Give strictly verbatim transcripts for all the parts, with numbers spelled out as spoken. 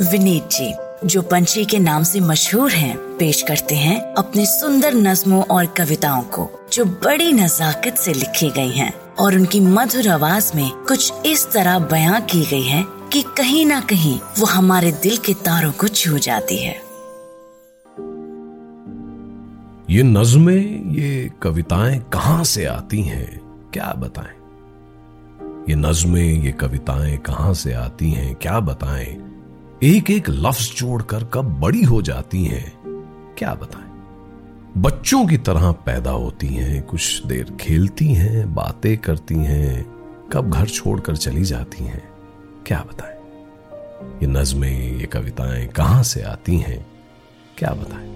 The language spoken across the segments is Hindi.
विनीत जी, जो पंछी के नाम से मशहूर हैं, पेश करते हैं अपने सुंदर नज्मों और कविताओं को जो बड़ी नजाकत से लिखी गई हैं और उनकी मधुर आवाज में कुछ इस तरह बयां की गई है कि कहीं ना कहीं वो हमारे दिल के तारों को छू जाती है। ये नज्में, ये कविताएं कहाँ से आती हैं, क्या बताएं। ये नज्में, ये कविताएं कहाँ से आती हैं, क्या बताएं। एक एक लफ्ज जोड़कर कब बड़ी हो जाती हैं, क्या बताएं। बच्चों की तरह पैदा होती हैं, कुछ देर खेलती हैं, बातें करती हैं, कब घर छोड़कर चली जाती हैं, क्या बताएं। ये नज्में, ये कविताएं कहाँ से आती हैं, क्या बताएं।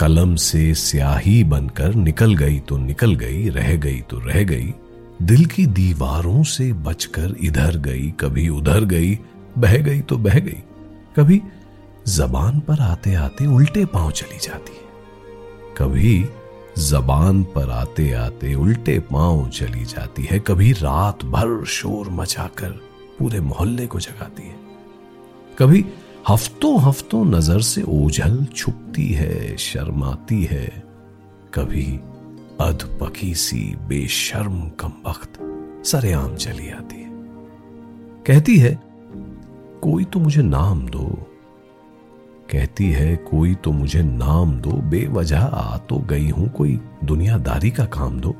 कलम से स्याही बनकर निकल गई तो निकल गई, रह गई तो रह गई, दिल की दीवारों से बचकर इधर गई, कभी उधर गई, बह गई तो बह गई, कभी जबान पर आते आते उल्टे पांव चली जाती है, कभी जबान पर आते आते उल्टे पांव चली जाती है, कभी रात भर शोर मचाकर पूरे मोहल्ले को जगाती है, कभी हफ्तों हफ्तों नजर से ओझल छुपती है, शर्माती है, कभी अधपकी सी बेशर्म कमबख्त सरेआम चली आती है, कहती है कोई तो मुझे नाम दो, कहती है कोई तो मुझे नाम दो, बेवजह आ तो गई हूं, कोई दुनियादारी का काम दो।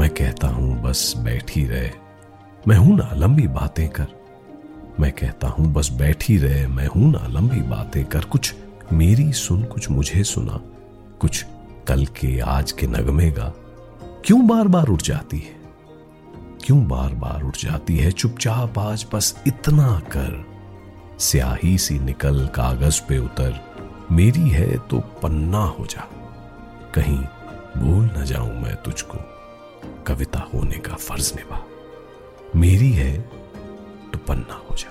मैं कहता हूं बस बैठी रहे, मैं हूं ना लंबी बातें कर, मैं कहता हूं बस बैठी रहे, मैं हूं ना लंबी बातें कर, कुछ मेरी सुन, कुछ मुझे सुना, कुछ कल के आज के नगमे का। क्यों बार बार उठ जाती है, क्यों बार बार उठ जाती है, चुपचाप आज बस इतना कर, स्याही सी निकल कागज पे उतर, मेरी है तो पन्ना हो जा, कहीं भूल न जाऊं मैं तुझको, कविता होने का फर्ज निभा, मेरी है तो पन्ना हो जा।